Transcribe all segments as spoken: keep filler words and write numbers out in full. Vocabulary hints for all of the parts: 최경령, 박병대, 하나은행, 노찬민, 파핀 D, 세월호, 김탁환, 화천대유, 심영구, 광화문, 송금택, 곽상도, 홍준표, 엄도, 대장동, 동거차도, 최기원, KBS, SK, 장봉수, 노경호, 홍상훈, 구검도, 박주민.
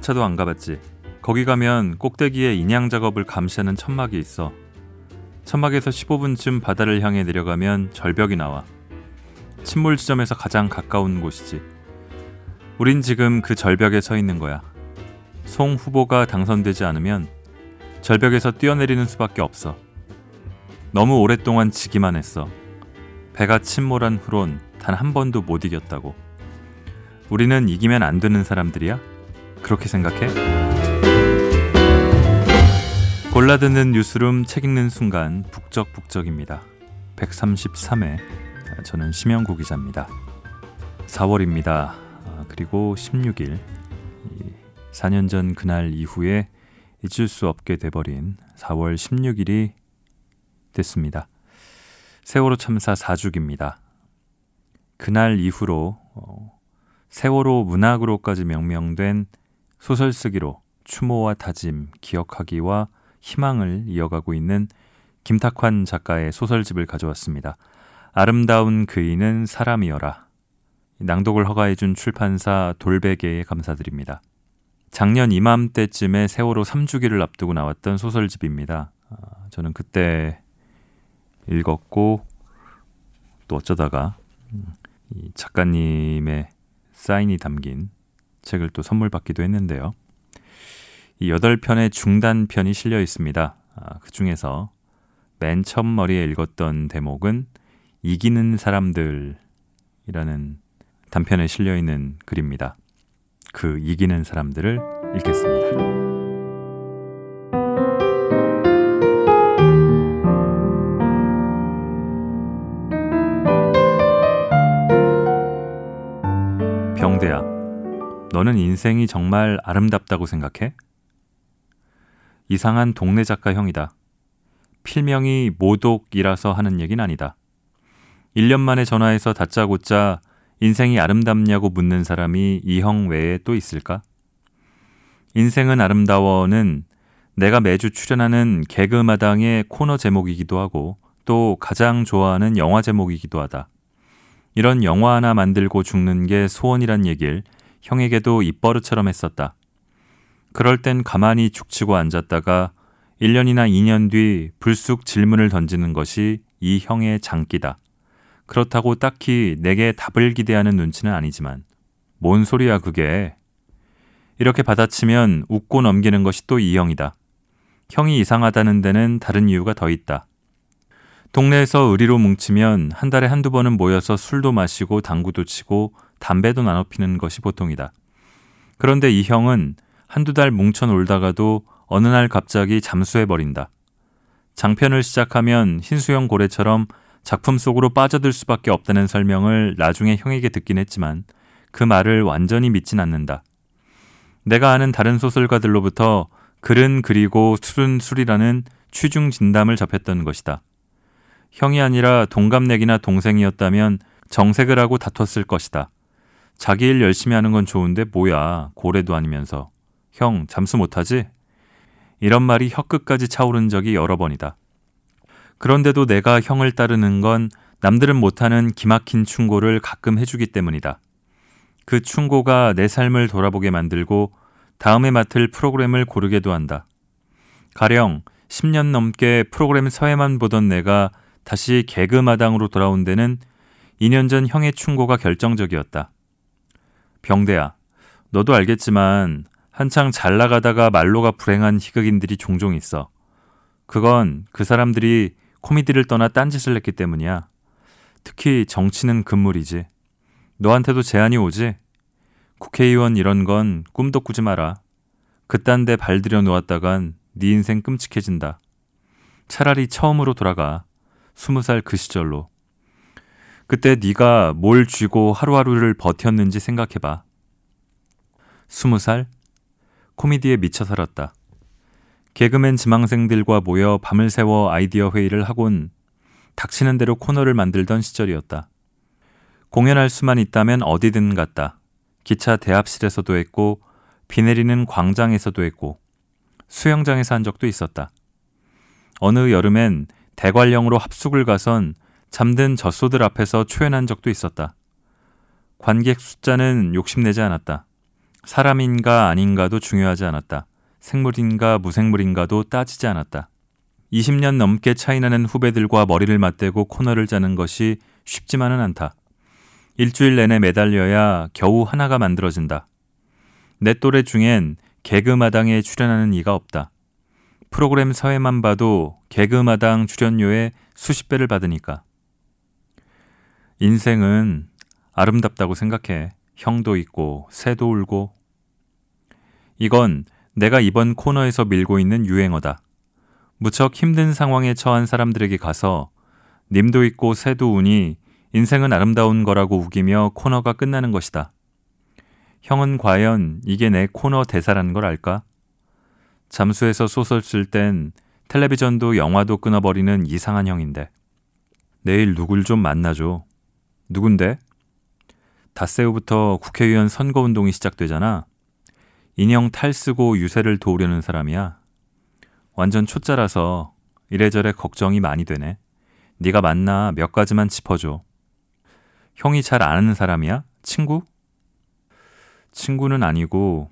동거차도 안 가봤지? 거기 가면 꼭대기에 인양 작업을 감시하는 천막이 있어. 천막에서 십오 분쯤 바다를 향해 내려가면 절벽이 나와. 침몰 지점에서 가장 가까운 곳이지. 우린 지금 그 절벽에 서 있는 거야. 송 후보가 당선되지 않으면 절벽에서 뛰어내리는 수밖에 없어. 너무 오랫동안 지기만 했어. 배가 침몰한 후론 단 한 번도 못 이겼다고. 우리는 이기면 안 되는 사람들이야? 그렇게 생각해? 골라듣는 뉴스룸, 책 읽는 순간 북적북적입니다. 백삼십삼 회, 저는 심영구 기자입니다. 사월입니다. 그리고 십육 일, 사 년 전 그날 이후에 잊을 수 없게 돼버린 사월 십육일이 됐습니다. 세월호 참사 사 주기입니다. 그날 이후로 세월호 문학으로까지 명명된 소설 쓰기로 추모와 다짐, 기억하기와 희망을 이어가고 있는 김탁환 작가의 소설집을 가져왔습니다. 아름다운 그이는 사람이어라. 낭독을 허가해준 출판사 돌베개에 감사드립니다. 작년 이맘때쯤에 세월호 삼 주기를 앞두고 나왔던 소설집입니다. 저는 그때 읽었고, 또 어쩌다가 이 작가님의 사인이 담긴 책을 또 선물 받기도 했는데요. 이 여덟 편의 중단편이 실려 있습니다. 아, 그 중에서 맨 처음 머리에 읽었던 대목은 이기는 사람들이라는 단편에 실려있는 글입니다. 그 이기는 사람들을 읽겠습니다. 병대야, 너는 인생이 정말 아름답다고 생각해? 이상한 동네 작가 형이다. 필명이 모독이라서 하는 얘긴 아니다. 일 년 만에 전화해서 다짜고짜 인생이 아름답냐고 묻는 사람이 이 형 외에 또 있을까? 인생은 아름다워는 내가 매주 출연하는 개그마당의 코너 제목이기도 하고 또 가장 좋아하는 영화 제목이기도 하다. 이런 영화 하나 만들고 죽는 게 소원이란 얘기를 형에게도 입버릇처럼 했었다. 그럴 땐 가만히 죽치고 앉았다가 일 년이나 이 년 뒤 불쑥 질문을 던지는 것이 이 형의 장기다. 그렇다고 딱히 내게 답을 기대하는 눈치는 아니지만 뭔 소리야 그게. 이렇게 받아치면 웃고 넘기는 것이 또 이 형이다. 형이 이상하다는 데는 다른 이유가 더 있다. 동네에서 의리로 뭉치면 한 달에 한두 번은 모여서 술도 마시고 당구도 치고 담배도 나눠 피는 것이 보통이다. 그런데 이 형은 한두 달 뭉쳐 놀다가도 어느 날 갑자기 잠수해버린다. 장편을 시작하면 흰수염 고래처럼 작품 속으로 빠져들 수밖에 없다는 설명을 나중에 형에게 듣긴 했지만 그 말을 완전히 믿진 않는다. 내가 아는 다른 소설가들로부터 글은 글이고 술은 술이라는 취중 진담을 접했던 것이다. 형이 아니라 동갑내기나 동생이었다면 정색을 하고 다퉜을 것이다. 자기 일 열심히 하는 건 좋은데 뭐야, 고래도 아니면서. 형, 잠수 못하지? 이런 말이 혀끝까지 차오른 적이 여러 번이다. 그런데도 내가 형을 따르는 건 남들은 못하는 기막힌 충고를 가끔 해주기 때문이다. 그 충고가 내 삶을 돌아보게 만들고 다음에 맡을 프로그램을 고르게도 한다. 가령 십 년 넘게 프로그램 서해만 보던 내가 다시 개그마당으로 돌아온 데는 이 년 전 형의 충고가 결정적이었다. 병대야, 너도 알겠지만 한창 잘 나가다가 말로가 불행한 희극인들이 종종 있어. 그건 그 사람들이 코미디를 떠나 딴짓을 했기 때문이야. 특히 정치는 금물이지. 너한테도 제안이 오지? 국회의원 이런 건 꿈도 꾸지 마라. 그딴 데 발 들여 놓았다간 네 인생 끔찍해진다. 차라리 처음으로 돌아가. 스무 살 그 시절로. 그때 네가 뭘 쥐고 하루하루를 버텼는지 생각해봐. 스무 살? 코미디에 미쳐 살았다. 개그맨 지망생들과 모여 밤을 새워 아이디어 회의를 하곤 닥치는 대로 코너를 만들던 시절이었다. 공연할 수만 있다면 어디든 갔다. 기차 대합실에서도 했고 비 내리는 광장에서도 했고 수영장에서 한 적도 있었다. 어느 여름엔 대관령으로 합숙을 가선 잠든 젖소들 앞에서 초연한 적도 있었다. 관객 숫자는 욕심내지 않았다. 사람인가 아닌가도 중요하지 않았다. 생물인가 무생물인가도 따지지 않았다. 이십 년 넘게 차이나는 후배들과 머리를 맞대고 코너를 짜는 것이 쉽지만은 않다. 일주일 내내 매달려야 겨우 하나가 만들어진다. 내 또래 중엔 개그마당에 출연하는 이가 없다. 프로그램 서해만 봐도 개그마당 출연료의 수십 배를 받으니까. 인생은 아름답다고 생각해. 형도 있고 새도 울고. 이건 내가 이번 코너에서 밀고 있는 유행어다. 무척 힘든 상황에 처한 사람들에게 가서 님도 있고 새도 우니 인생은 아름다운 거라고 우기며 코너가 끝나는 것이다. 형은 과연 이게 내 코너 대사라는 걸 알까? 잠수해서 소설 쓸 땐 텔레비전도 영화도 끊어버리는 이상한 형인데. 내일 누굴 좀 만나줘. 누군데? 닷새 후부터 국회의원 선거운동이 시작되잖아. 인형 탈쓰고 유세를 도우려는 사람이야. 완전 초짜라서 이래저래 걱정이 많이 되네. 네가 만나 몇 가지만 짚어줘. 형이 잘 아는 사람이야? 친구? 친구는 아니고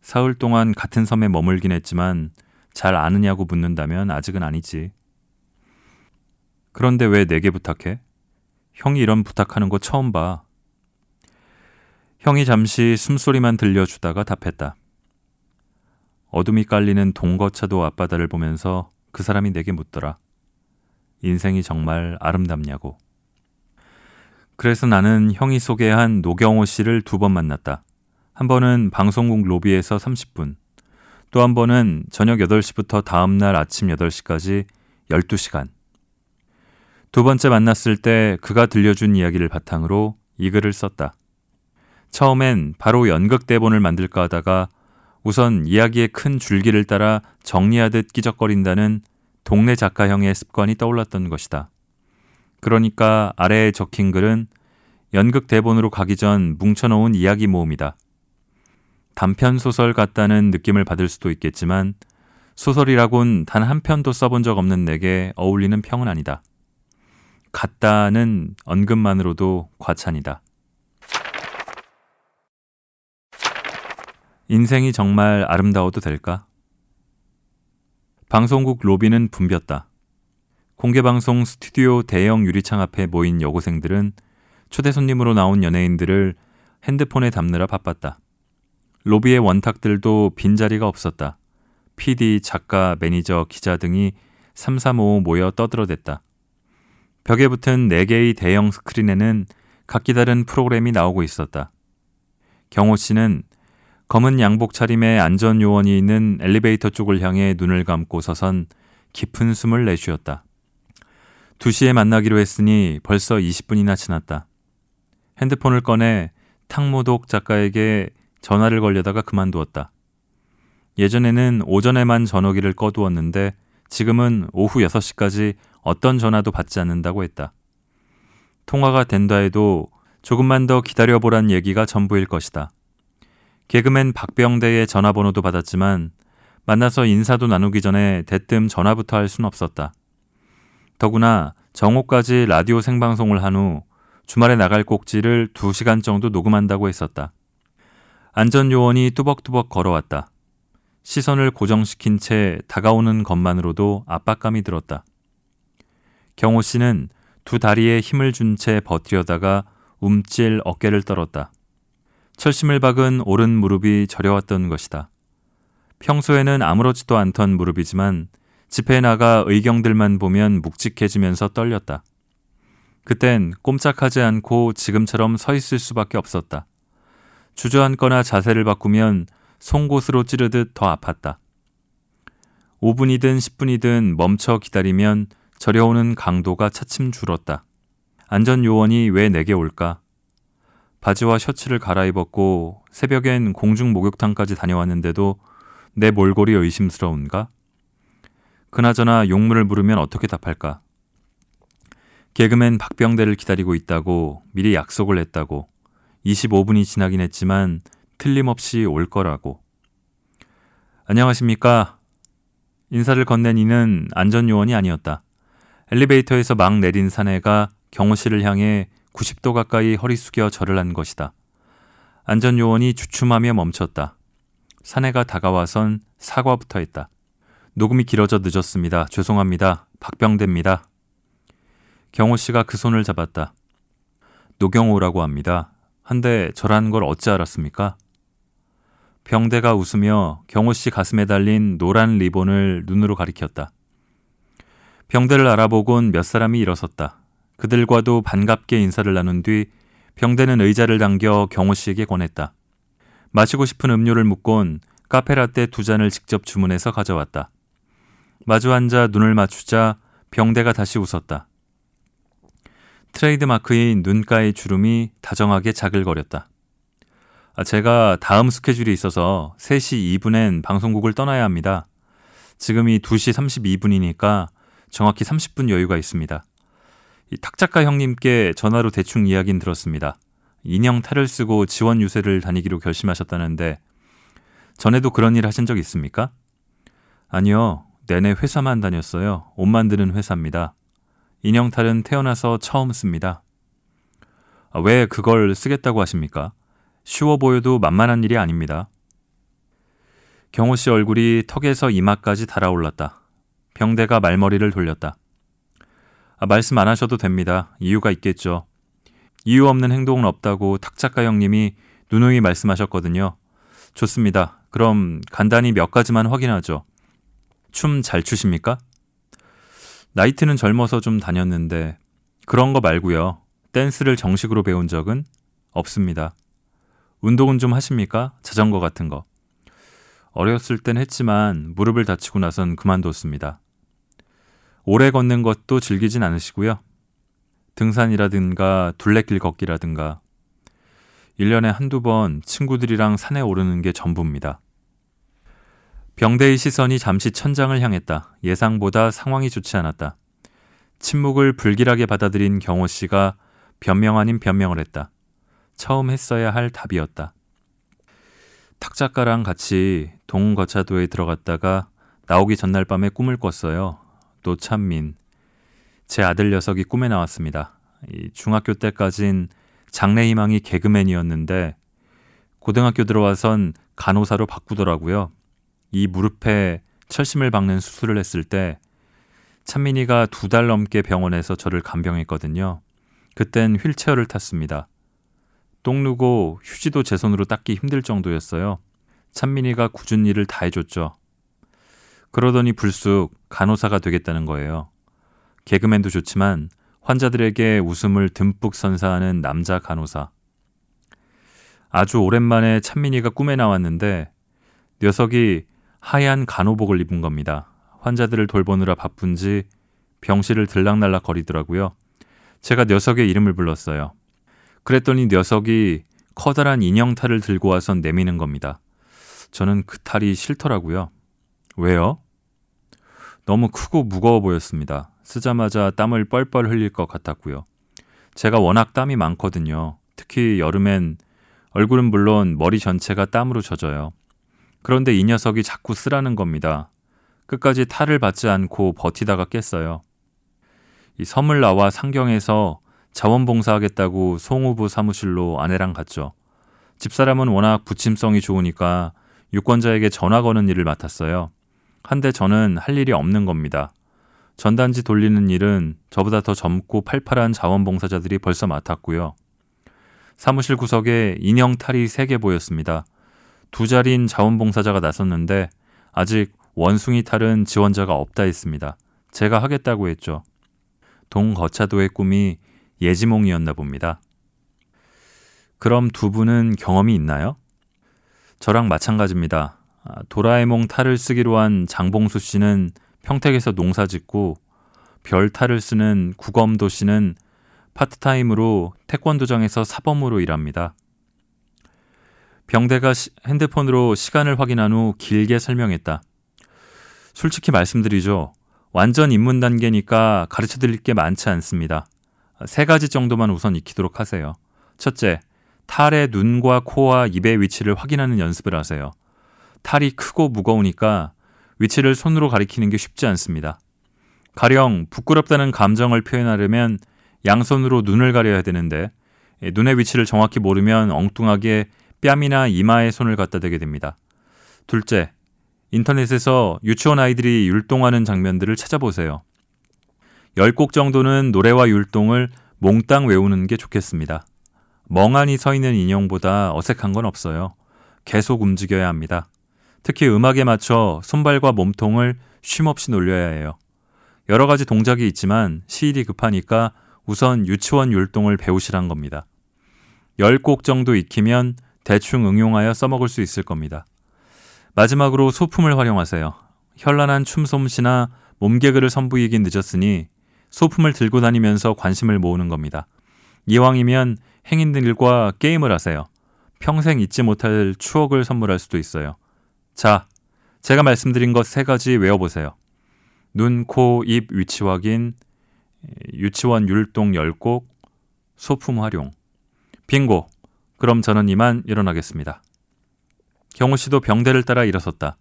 사흘 동안 같은 섬에 머물긴 했지만 잘 아느냐고 묻는다면 아직은 아니지. 그런데 왜 내게 부탁해? 형이 이런 부탁하는 거 처음 봐. 형이 잠시 숨소리만 들려주다가 답했다. 어둠이 깔리는 동거차도 앞바다를 보면서 그 사람이 내게 묻더라. 인생이 정말 아름답냐고. 그래서 나는 형이 소개한 노경호 씨를 두 번 만났다. 한 번은 방송국 로비에서 삼십 분, 또 한 번은 저녁 여덟 시부터 다음날 아침 여덟 시까지 열두 시간. 두 번째 만났을 때 그가 들려준 이야기를 바탕으로 이 글을 썼다. 처음엔 바로 연극 대본을 만들까 하다가 우선 이야기의 큰 줄기를 따라 정리하듯 끼적거린다는 동네 작가형의 습관이 떠올랐던 것이다. 그러니까 아래에 적힌 글은 연극 대본으로 가기 전 뭉쳐놓은 이야기 모음이다. 단편 소설 같다는 느낌을 받을 수도 있겠지만 소설이라곤 단 한 편도 써본 적 없는 내게 어울리는 평은 아니다. 같다는 언급만으로도 과찬이다. 인생이 정말 아름다워도 될까? 방송국 로비는 붐볐다. 공개방송 스튜디오 대형 유리창 앞에 모인 여고생들은 초대 손님으로 나온 연예인들을 핸드폰에 담느라 바빴다. 로비의 원탁들도 빈자리가 없었다. 피디, 작가, 매니저, 기자 등이 삼삼오오 모여 떠들어댔다. 벽에 붙은 네 개의 대형 스크린에는 각기 다른 프로그램이 나오고 있었다. 경호 씨는 검은 양복 차림에 안전요원이 있는 엘리베이터 쪽을 향해 눈을 감고 서선 깊은 숨을 내쉬었다. 두 시에 만나기로 했으니 벌써 이십 분이나 지났다. 핸드폰을 꺼내 탕모독 작가에게 전화를 걸려다가 그만두었다. 예전에는 오전에만 전화기를 꺼두었는데 지금은 오후 여섯 시까지 어떤 전화도 받지 않는다고 했다. 통화가 된다 해도 조금만 더 기다려보란 얘기가 전부일 것이다. 개그맨 박병대의 전화번호도 받았지만 만나서 인사도 나누기 전에 대뜸 전화부터 할 순 없었다. 더구나 정오까지 라디오 생방송을 한 후 주말에 나갈 꼭지를 두 시간 정도 녹음한다고 했었다. 안전요원이 뚜벅뚜벅 걸어왔다. 시선을 고정시킨 채 다가오는 것만으로도 압박감이 들었다. 경호 씨는 두 다리에 힘을 준 채 버티려다가 움찔 어깨를 떨었다. 철심을 박은 오른 무릎이 저려왔던 것이다. 평소에는 아무렇지도 않던 무릎이지만 집회에 나가 의경들만 보면 묵직해지면서 떨렸다. 그땐 꼼짝하지 않고 지금처럼 서 있을 수밖에 없었다. 주저앉거나 자세를 바꾸면 송곳으로 찌르듯 더 아팠다. 오 분이든 십 분이든 멈춰 기다리면 저려오는 강도가 차츰 줄었다. 안전요원이 왜 내게 올까? 바지와 셔츠를 갈아입었고 새벽엔 공중 목욕탕까지 다녀왔는데도 내 몰골이 의심스러운가? 그나저나 용무를 물으면 어떻게 답할까? 개그맨 박병대를 기다리고 있다고 미리 약속을 했다고 이십오 분이 지나긴 했지만 틀림없이 올 거라고. 안녕하십니까? 인사를 건넨 이는 안전요원이 아니었다. 엘리베이터에서 막 내린 사내가 경호 씨를 향해 구십 도 가까이 허리 숙여 절을 한 것이다. 안전요원이 주춤하며 멈췄다. 사내가 다가와선 사과부터 했다. 녹음이 길어져 늦었습니다. 죄송합니다. 박병대입니다. 경호 씨가 그 손을 잡았다. 노경호라고 합니다. 한데 저라는 걸 어찌 알았습니까? 병대가 웃으며 경호 씨 가슴에 달린 노란 리본을 눈으로 가리켰다. 병대를 알아보곤 몇 사람이 일어섰다. 그들과도 반갑게 인사를 나눈 뒤 병대는 의자를 당겨 경호 씨에게 권했다. 마시고 싶은 음료를 묻곤 카페라떼 두 잔을 직접 주문해서 가져왔다. 마주 앉아 눈을 맞추자 병대가 다시 웃었다. 트레이드마크인 눈가의 주름이 다정하게 자글거렸다. 아, 제가 다음 스케줄이 있어서 세 시 이 분엔 방송국을 떠나야 합니다. 지금이 두 시 삼십이 분이니까 정확히 삼십 분 여유가 있습니다. 이 탁작가 형님께 전화로 대충 이야기는 들었습니다. 인형 탈을 쓰고 지원 유세를 다니기로 결심하셨다는데 전에도 그런 일 하신 적 있습니까? 아니요. 내내 회사만 다녔어요. 옷 만드는 회사입니다. 인형 탈은 태어나서 처음 씁니다. 아, 왜 그걸 쓰겠다고 하십니까? 쉬워 보여도 만만한 일이 아닙니다. 경호 씨 얼굴이 턱에서 이마까지 달아올랐다. 병대가 말머리를 돌렸다. 아, 말씀 안 하셔도 됩니다. 이유가 있겠죠. 이유 없는 행동은 없다고 탁 작가 형님이 누누이 말씀하셨거든요. 좋습니다. 그럼 간단히 몇 가지만 확인하죠. 춤 잘 추십니까? 나이트는 젊어서 좀 다녔는데 그런 거 말고요. 댄스를 정식으로 배운 적은 없습니다. 운동은 좀 하십니까? 자전거 같은 거. 어렸을 땐 했지만 무릎을 다치고 나선 그만뒀습니다. 오래 걷는 것도 즐기진 않으시고요. 등산이라든가 둘레길 걷기라든가 일 년에 한두 번 친구들이랑 산에 오르는 게 전부입니다. 병대의 시선이 잠시 천장을 향했다. 예상보다 상황이 좋지 않았다. 침묵을 불길하게 받아들인 경호 씨가 변명 아닌 변명을 했다. 처음 했어야 할 답이었다. 탁 작가랑 같이 동거차도에 들어갔다가 나오기 전날 밤에 꿈을 꿨어요. 노찬민. 제 아들 녀석이 꿈에 나왔습니다. 이 중학교 때까진 장래희망이 개그맨이었는데 고등학교 들어와선 간호사로 바꾸더라고요. 이 무릎에 철심을 박는 수술을 했을 때 찬민이가 두 달 넘게 병원에서 저를 간병했거든요. 그땐 휠체어를 탔습니다. 똥 누고 휴지도 제 손으로 닦기 힘들 정도였어요. 찬민이가 굳은 일을 다 해줬죠. 그러더니 불쑥 간호사가 되겠다는 거예요. 개그맨도 좋지만 환자들에게 웃음을 듬뿍 선사하는 남자 간호사. 아주 오랜만에 찬민이가 꿈에 나왔는데 녀석이 하얀 간호복을 입은 겁니다. 환자들을 돌보느라 바쁜지 병실을 들락날락 거리더라고요. 제가 녀석의 이름을 불렀어요. 그랬더니 녀석이 커다란 인형 탈을 들고 와선 내미는 겁니다. 저는 그 탈이 싫더라고요. 왜요? 너무 크고 무거워 보였습니다. 쓰자마자 땀을 뻘뻘 흘릴 것 같았고요. 제가 워낙 땀이 많거든요. 특히 여름엔 얼굴은 물론 머리 전체가 땀으로 젖어요. 그런데 이 녀석이 자꾸 쓰라는 겁니다. 끝까지 탈을 받지 않고 버티다가 깼어요. 이 섬을 나와 상경에서 자원봉사하겠다고 송후부 사무실로 아내랑 갔죠. 집사람은 워낙 부침성이 좋으니까 유권자에게 전화 거는 일을 맡았어요. 한데 저는 할 일이 없는 겁니다. 전단지 돌리는 일은 저보다 더 젊고 팔팔한 자원봉사자들이 벌써 맡았고요. 사무실 구석에 인형 탈이 세 개 보였습니다. 두 자리인 자원봉사자가 나섰는데 아직 원숭이 탈은 지원자가 없다 했습니다. 제가 하겠다고 했죠. 동거차도의 꿈이 예지몽이었나 봅니다. 그럼 두 분은 경험이 있나요? 저랑 마찬가지입니다. 도라에몽 탈을 쓰기로 한 장봉수 씨는 평택에서 농사 짓고 별 탈을 쓰는 구검도 씨는 파트타임으로 태권도장에서 사범으로 일합니다. 병대가 시, 핸드폰으로 시간을 확인한 후 길게 설명했다. 솔직히 말씀드리죠. 완전 입문 단계니까 가르쳐드릴 게 많지 않습니다. 세 가지 정도만 우선 익히도록 하세요. 첫째, 탈의 눈과 코와 입의 위치를 확인하는 연습을 하세요. 탈이 크고 무거우니까 위치를 손으로 가리키는 게 쉽지 않습니다. 가령 부끄럽다는 감정을 표현하려면 양손으로 눈을 가려야 되는데 눈의 위치를 정확히 모르면 엉뚱하게 뺨이나 이마에 손을 갖다 대게 됩니다. 둘째, 인터넷에서 유치원 아이들이 율동하는 장면들을 찾아보세요. 열 곡 정도는 노래와 율동을 몽땅 외우는 게 좋겠습니다. 멍하니 서 있는 인형보다 어색한 건 없어요. 계속 움직여야 합니다. 특히 음악에 맞춰 손발과 몸통을 쉼없이 놀려야 해요. 여러 가지 동작이 있지만 시일이 급하니까 우선 유치원 율동을 배우시란 겁니다. 열 곡 정도 익히면 대충 응용하여 써먹을 수 있을 겁니다. 마지막으로 소품을 활용하세요. 현란한 춤솜씨나 몸개그를 선보이긴 늦었으니 소품을 들고 다니면서 관심을 모으는 겁니다. 이왕이면 행인들과 게임을 하세요. 평생 잊지 못할 추억을 선물할 수도 있어요. 자, 제가 말씀드린 것 세 가지 외워보세요. 눈, 코, 입 위치 확인, 유치원 율동 열 곡, 소품 활용. 빙고! 그럼 저는 이만 일어나겠습니다. 경호 씨도 병대를 따라 일어섰다.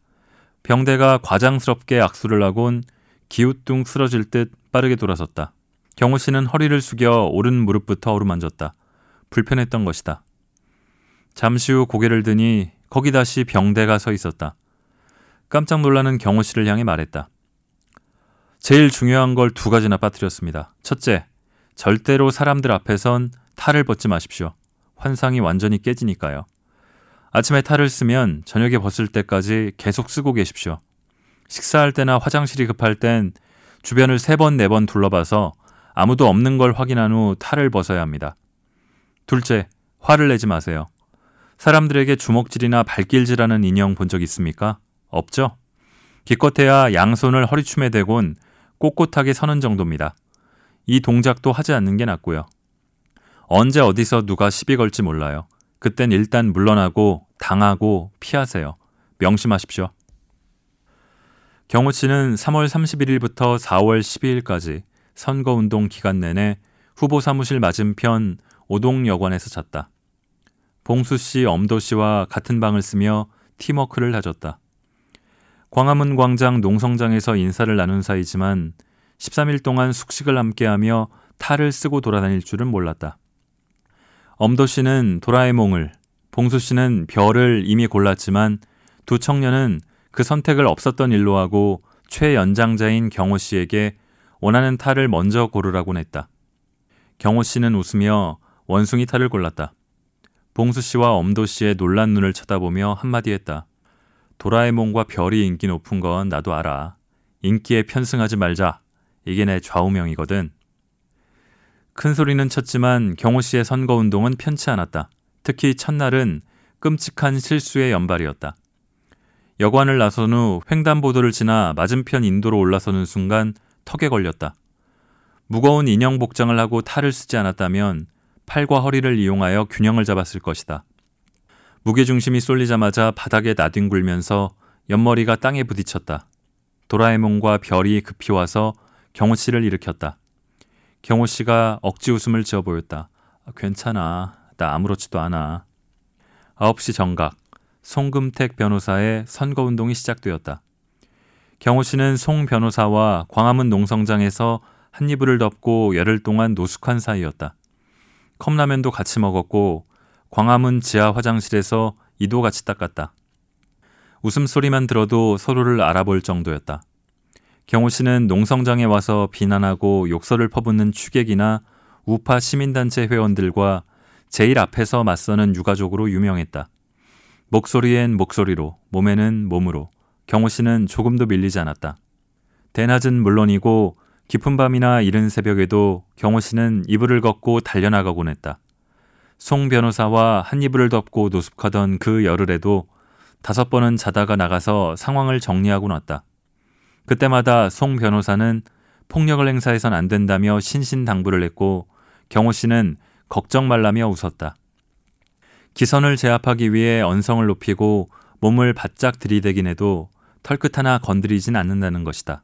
병대가 과장스럽게 악수를 하곤 기우뚱 쓰러질 듯 빠르게 돌아섰다. 경호 씨는 허리를 숙여 오른 무릎부터 어루만졌다. 불편했던 것이다. 잠시 후 고개를 드니 거기 다시 병대가 서 있었다. 깜짝 놀라는 경호 씨를 향해 말했다. 제일 중요한 걸 두 가지나 빠뜨렸습니다. 첫째, 절대로 사람들 앞에선 탈을 벗지 마십시오. 환상이 완전히 깨지니까요. 아침에 탈을 쓰면 저녁에 벗을 때까지 계속 쓰고 계십시오. 식사할 때나 화장실이 급할 땐 주변을 세 번, 네 번 둘러봐서 아무도 없는 걸 확인한 후 탈을 벗어야 합니다. 둘째, 화를 내지 마세요. 사람들에게 주먹질이나 발길질하는 인형 본 적 있습니까? 없죠? 기껏해야 양손을 허리춤에 대곤 꼿꼿하게 서는 정도입니다. 이 동작도 하지 않는 게 낫고요. 언제 어디서 누가 시비 걸지 몰라요. 그땐 일단 물러나고 당하고 피하세요. 명심하십시오. 경호 씨는 삼월 삼십일일부터 사월 십이일까지 선거운동 기간 내내 후보 사무실 맞은편 오동여관에서 잤다. 봉수 씨, 엄도 씨와 같은 방을 쓰며 팀워크를 다졌다. 광화문 광장 농성장에서 인사를 나눈 사이지만 십삼 일 동안 숙식을 함께하며 탈을 쓰고 돌아다닐 줄은 몰랐다. 엄도 씨는 도라에몽을, 봉수 씨는 별을 이미 골랐지만 두 청년은 그 선택을 없었던 일로 하고 최연장자인 경호 씨에게 원하는 탈을 먼저 고르라곤 했다. 경호 씨는 웃으며 원숭이 탈을 골랐다. 봉수 씨와 엄도 씨의 놀란 눈을 쳐다보며 한마디 했다. 도라에몽과 별이 인기 높은 건 나도 알아. 인기에 편승하지 말자. 이게 내 좌우명이거든. 큰 소리는 쳤지만 경호 씨의 선거운동은 편치 않았다. 특히 첫날은 끔찍한 실수의 연발이었다. 여관을 나선 후 횡단보도를 지나 맞은편 인도로 올라서는 순간 턱에 걸렸다. 무거운 인형 복장을 하고 탈을 쓰지 않았다면 팔과 허리를 이용하여 균형을 잡았을 것이다. 무게중심이 쏠리자마자 바닥에 나뒹굴면서 옆머리가 땅에 부딪혔다. 도라에몽과 별이 급히 와서 경호 씨를 일으켰다. 경호 씨가 억지 웃음을 지어 보였다. 괜찮아. 나 아무렇지도 않아. 아홉 시 정각, 송금택 변호사의 선거운동이 시작되었다. 경호 씨는 송 변호사와 광화문 농성장에서 한 이불을 덮고 열흘 동안 노숙한 사이였다. 컵라면도 같이 먹었고 광화문 지하 화장실에서 이도 같이 닦았다. 웃음소리만 들어도 서로를 알아볼 정도였다. 경호 씨는 농성장에 와서 비난하고 욕설을 퍼붓는 취객이나 우파 시민단체 회원들과 제일 앞에서 맞서는 유가족으로 유명했다. 목소리엔 목소리로, 몸에는 몸으로 경호 씨는 조금도 밀리지 않았다. 대낮은 물론이고 깊은 밤이나 이른 새벽에도 경호 씨는 이불을 걷고 달려나가곤 했다. 송 변호사와 한 이불을 덮고 노숙하던 그 열흘에도 다섯 번은 자다가 나가서 상황을 정리하곤 왔다. 그때마다 송 변호사는 폭력을 행사해선 안 된다며 신신당부를 했고 경호 씨는 걱정 말라며 웃었다. 기선을 제압하기 위해 언성을 높이고 몸을 바짝 들이대긴 해도 털끝 하나 건드리진 않는다는 것이다.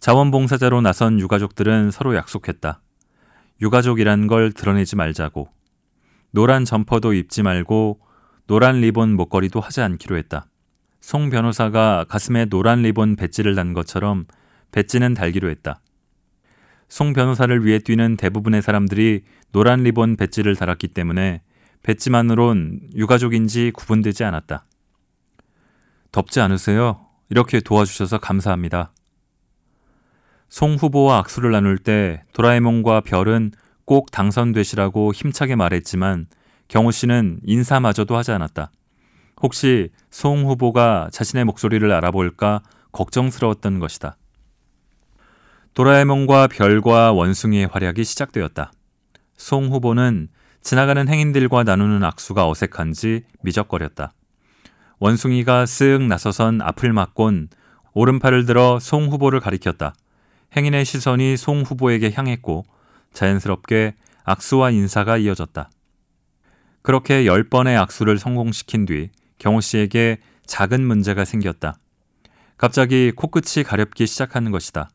자원봉사자로 나선 유가족들은 서로 약속했다. 유가족이란 걸 드러내지 말자고. 노란 점퍼도 입지 말고 노란 리본 목걸이도 하지 않기로 했다. 송 변호사가 가슴에 노란 리본 배지를 단 것처럼 배지는 달기로 했다. 송 변호사를 위해 뛰는 대부분의 사람들이 노란 리본 배지를 달았기 때문에 뱃지만으론 유가족인지 구분되지 않았다. 덥지 않으세요? 이렇게 도와주셔서 감사합니다. 송 후보와 악수를 나눌 때 도라에몽과 별은 꼭 당선되시라고 힘차게 말했지만 경호 씨는 인사마저도 하지 않았다. 혹시 송 후보가 자신의 목소리를 알아볼까 걱정스러웠던 것이다. 도라에몽과 별과 원숭이의 활약이 시작되었다. 송 후보는 지나가는 행인들과 나누는 악수가 어색한지 미적거렸다. 원숭이가 쓱 나서선 앞을 막곤 오른팔을 들어 송 후보를 가리켰다. 행인의 시선이 송 후보에게 향했고 자연스럽게 악수와 인사가 이어졌다. 그렇게 열 번의 악수를 성공시킨 뒤 경호 씨에게 작은 문제가 생겼다. 갑자기 코끝이 가렵기 시작하는 것이다.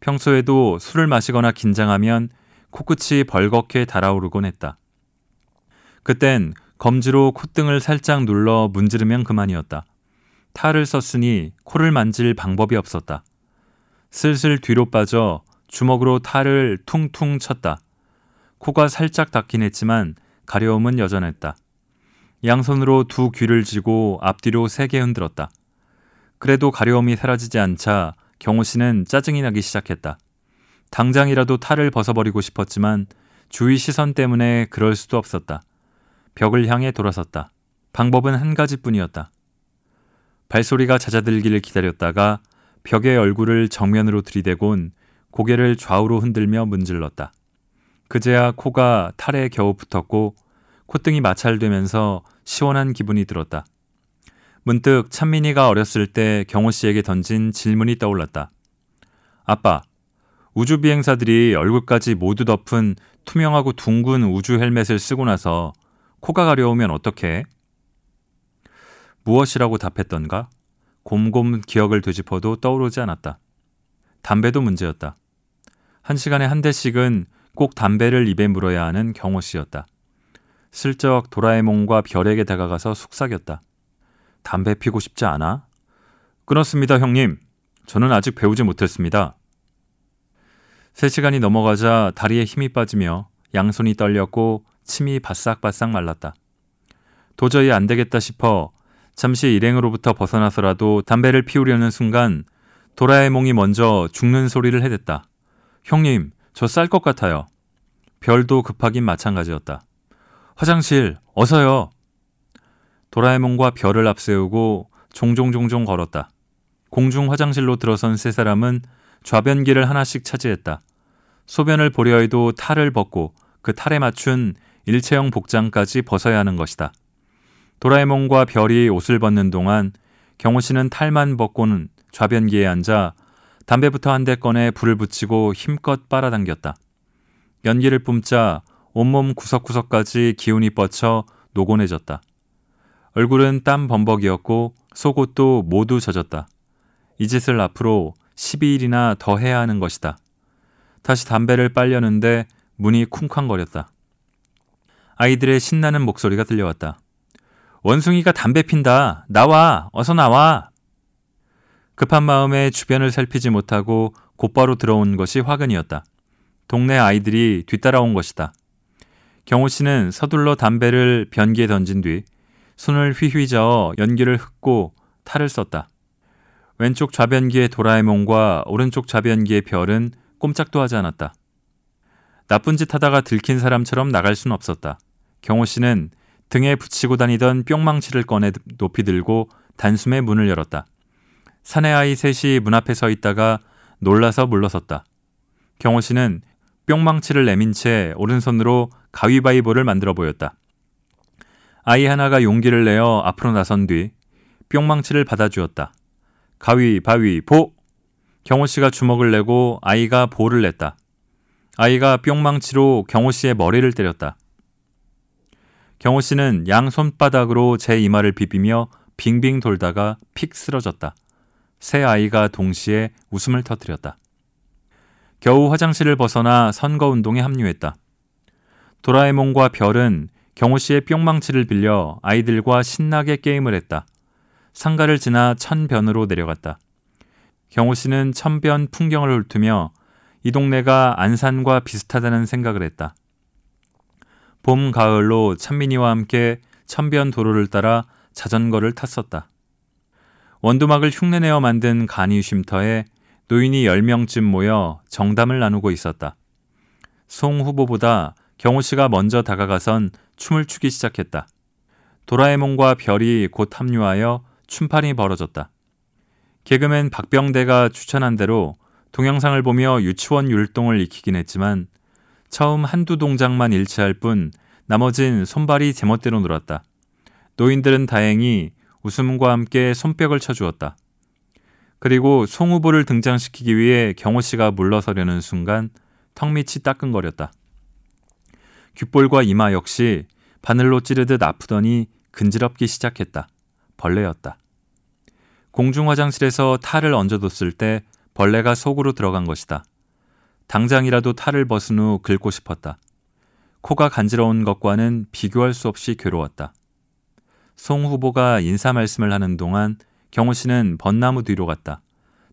평소에도 술을 마시거나 긴장하면 코끝이 벌겋게 달아오르곤 했다. 그땐 검지로 콧등을 살짝 눌러 문지르면 그만이었다. 탈을 썼으니 코를 만질 방법이 없었다. 슬슬 뒤로 빠져 주먹으로 탈을 퉁퉁 쳤다. 코가 살짝 닿긴 했지만 가려움은 여전했다. 양손으로 두 귀를 쥐고 앞뒤로 세게 흔들었다. 그래도 가려움이 사라지지 않자 경호 씨는 짜증이 나기 시작했다. 당장이라도 탈을 벗어버리고 싶었지만 주위 시선 때문에 그럴 수도 없었다. 벽을 향해 돌아섰다. 방법은 한 가지뿐이었다. 발소리가 잦아들기를 기다렸다가 벽의 얼굴을 정면으로 들이대곤 고개를 좌우로 흔들며 문질렀다. 그제야 코가 탈에 겨우 붙었고 콧등이 마찰되면서 시원한 기분이 들었다. 문득 찬민이가 어렸을 때 경호 씨에게 던진 질문이 떠올랐다. 아빠, 우주비행사들이 얼굴까지 모두 덮은 투명하고 둥근 우주 헬멧을 쓰고 나서 코가 가려우면 어떡해? 무엇이라고 답했던가? 곰곰 기억을 되짚어도 떠오르지 않았다. 담배도 문제였다. 한 시간에 한 대씩은 꼭 담배를 입에 물어야 하는 경호 씨였다. 슬쩍 도라에몽과 별에게 다가가서 속삭였다. 담배 피고 싶지 않아? 끊었습니다, 형님. 저는 아직 배우지 못했습니다. 세 시간이 넘어가자 다리에 힘이 빠지며 양손이 떨렸고 침이 바싹바싹 말랐다. 도저히 안 되겠다 싶어 잠시 일행으로부터 벗어나서라도 담배를 피우려는 순간 도라에몽이 먼저 죽는 소리를 해댔다. 형님, 저 쌀 것 같아요. 별도 급하긴 마찬가지였다. 화장실, 어서요. 도라에몽과 별을 앞세우고 종종종종 걸었다. 공중 화장실로 들어선 세 사람은 좌변기를 하나씩 차지했다. 소변을 보려 해도 탈을 벗고 그 탈에 맞춘 일체형 복장까지 벗어야 하는 것이다. 도라에몽과 별이 옷을 벗는 동안 경호 씨는 탈만 벗고는 좌변기에 앉아 담배부터 한 대 꺼내 불을 붙이고 힘껏 빨아당겼다. 연기를 뿜자 온몸 구석구석까지 기운이 뻗쳐 노곤해졌다. 얼굴은 땀 범벅이었고 속옷도 모두 젖었다. 이 짓을 앞으로 십이 일이나 더 해야 하는 것이다. 다시 담배를 빨려는데 문이 쿵쾅거렸다. 아이들의 신나는 목소리가 들려왔다. 원숭이가 담배 핀다. 나와. 어서 나와. 급한 마음에 주변을 살피지 못하고 곧바로 들어온 것이 화근이었다. 동네 아이들이 뒤따라온 것이다. 경호 씨는 서둘러 담배를 변기에 던진 뒤 손을 휘휘 저어 연기를 흡고 탈을 썼다. 왼쪽 좌변기의 도라에몽과 오른쪽 좌변기의 별은 꼼짝도 하지 않았다. 나쁜 짓 하다가 들킨 사람처럼 나갈 순 없었다. 경호 씨는 등에 붙이고 다니던 뿅망치를 꺼내 높이 들고 단숨에 문을 열었다. 사내아이 셋이 문 앞에 서 있다가 놀라서 물러섰다. 경호 씨는 뿅망치를 내민 채 오른손으로 가위바위보를 만들어 보였다. 아이 하나가 용기를 내어 앞으로 나선 뒤 뿅망치를 받아주었다. 가위바위보! 경호 씨가 주먹을 내고 아이가 보를 냈다. 아이가 뿅망치로 경호 씨의 머리를 때렸다. 경호 씨는 양 손바닥으로 제 이마를 비비며 빙빙 돌다가 픽 쓰러졌다. 세 아이가 동시에 웃음을 터뜨렸다. 겨우 화장실을 벗어나 선거운동에 합류했다. 도라에몽과 별은 경호 씨의 뿅망치를 빌려 아이들과 신나게 게임을 했다. 상가를 지나 천변으로 내려갔다. 경호 씨는 천변 풍경을 훑으며 이 동네가 안산과 비슷하다는 생각을 했다. 봄, 가을로 찬민이와 함께 천변 도로를 따라 자전거를 탔었다. 원두막을 흉내내어 만든 간이 쉼터에 노인이 열 명쯤 모여 정담을 나누고 있었다. 송 후보보다 경호 씨가 먼저 다가가선 춤을 추기 시작했다. 도라에몽과 별이 곧 합류하여 춤판이 벌어졌다. 개그맨 박병대가 추천한 대로 동영상을 보며 유치원 율동을 익히긴 했지만 처음 한두 동작만 일치할 뿐 나머진 손발이 제멋대로 놀았다. 노인들은 다행히 웃음과 함께 손뼉을 쳐주었다. 그리고 송 후보를 등장시키기 위해 경호 씨가 물러서려는 순간 턱밑이 따끔거렸다. 귓볼과 이마 역시 바늘로 찌르듯 아프더니 근지럽기 시작했다. 벌레였다. 공중화장실에서 탈을 얹어뒀을 때 벌레가 속으로 들어간 것이다. 당장이라도 탈을 벗은 후 긁고 싶었다. 코가 간지러운 것과는 비교할 수 없이 괴로웠다. 송 후보가 인사 말씀을 하는 동안 경호 씨는 벚나무 뒤로 갔다.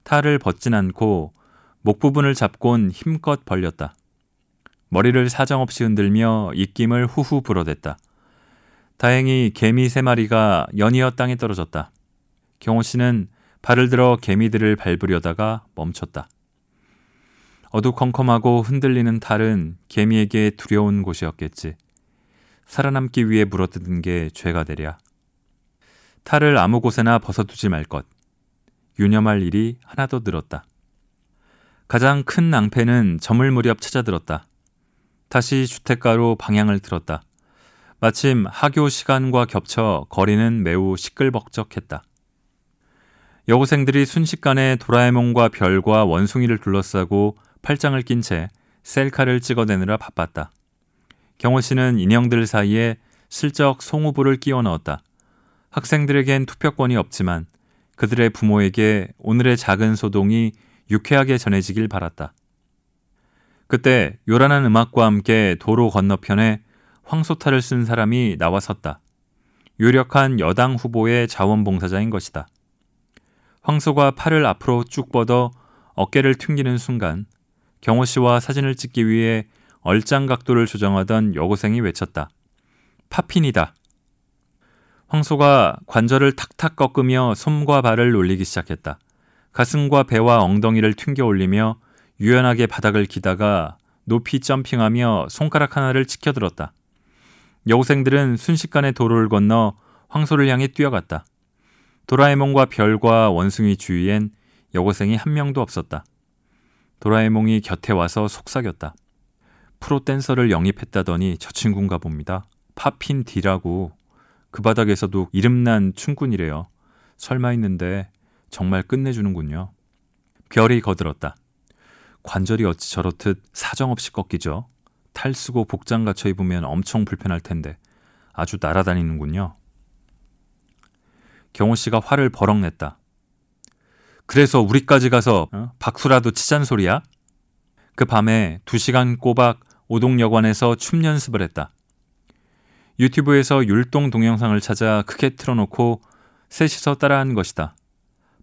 탈을 벗진 않고 목 부분을 잡곤 힘껏 벌렸다. 머리를 사정없이 흔들며 입김을 후후 불어댔다. 다행히 개미 세 마리가 연이어 땅에 떨어졌다. 경호 씨는 발을 들어 개미들을 밟으려다가 멈췄다. 어두컴컴하고 흔들리는 탈은 개미에게 두려운 곳이었겠지. 살아남기 위해 물어뜯은 게 죄가 되랴. 탈을 아무 곳에나 벗어두지 말 것. 유념할 일이 하나도 늘었다. 가장 큰 낭패는 저물 무렵 찾아들었다. 다시 주택가로 방향을 틀었다. 마침 하교 시간과 겹쳐 거리는 매우 시끌벅적했다. 여고생들이 순식간에 도라에몽과 별과 원숭이를 둘러싸고 팔짱을 낀 채 셀카를 찍어내느라 바빴다. 경호 씨는 인형들 사이에 슬쩍 송 후보를 끼워 넣었다. 학생들에겐 투표권이 없지만 그들의 부모에게 오늘의 작은 소동이 유쾌하게 전해지길 바랐다. 그때 요란한 음악과 함께 도로 건너편에 황소타를 쓴 사람이 나와 섰다. 유력한 여당 후보의 자원봉사자인 것이다. 황소가 팔을 앞으로 쭉 뻗어 어깨를 튕기는 순간 경호 씨와 사진을 찍기 위해 얼짱 각도를 조정하던 여고생이 외쳤다. 파핀이다. 황소가 관절을 탁탁 꺾으며 손과 발을 올리기 시작했다. 가슴과 배와 엉덩이를 튕겨 올리며 유연하게 바닥을 기다가 높이 점핑하며 손가락 하나를 치켜들었다. 여고생들은 순식간에 도로를 건너 황소를 향해 뛰어갔다. 도라에몽과 별과 원숭이 주위엔 여고생이 한 명도 없었다. 도라에몽이 곁에 와서 속삭였다. 프로댄서를 영입했다더니 저 친구인가 봅니다. 파핀 D라고 그 바닥에서도 이름난 춤꾼이래요. 설마 했는데 정말 끝내주는군요. 별이 거들었다. 관절이 어찌 저렇듯 사정없이 꺾이죠. 탈 쓰고 복장 갖춰 입으면 엄청 불편할 텐데 아주 날아다니는군요. 경호 씨가 화를 버럭 냈다. 그래서 우리까지 가서 어? 박수라도 치잔 소리야? 그 밤에 두 시간 꼬박 오동여관에서 춤 연습을 했다. 유튜브에서 율동 동영상을 찾아 크게 틀어놓고 셋이서 따라한 것이다.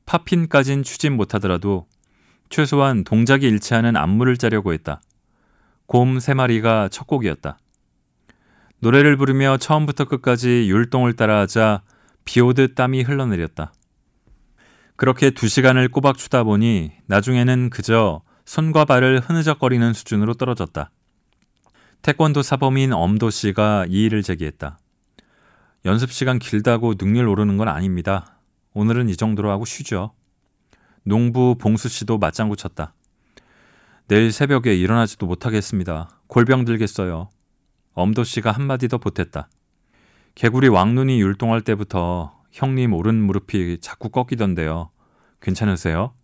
파핀까진 추진 못하더라도 최소한 동작이 일치하는 안무를 짜려고 했다. 곰 세 마리가 첫 곡이었다. 노래를 부르며 처음부터 끝까지 율동을 따라하자 비오듯 땀이 흘러내렸다. 그렇게 두 시간을 꼬박 추다 보니 나중에는 그저 손과 발을 흐느적거리는 수준으로 떨어졌다. 태권도 사범인 엄도 씨가 이의를 제기했다. 연습 시간 길다고 능률 오르는 건 아닙니다. 오늘은 이 정도로 하고 쉬죠. 농부 봉수 씨도 맞장구 쳤다. 내일 새벽에 일어나지도 못하겠습니다. 골병 들겠어요. 엄도 씨가 한마디 더 보탰다. 개구리 왕눈이 율동할 때부터 형님 오른 무릎이 자꾸 꺾이던데요. 괜찮으세요?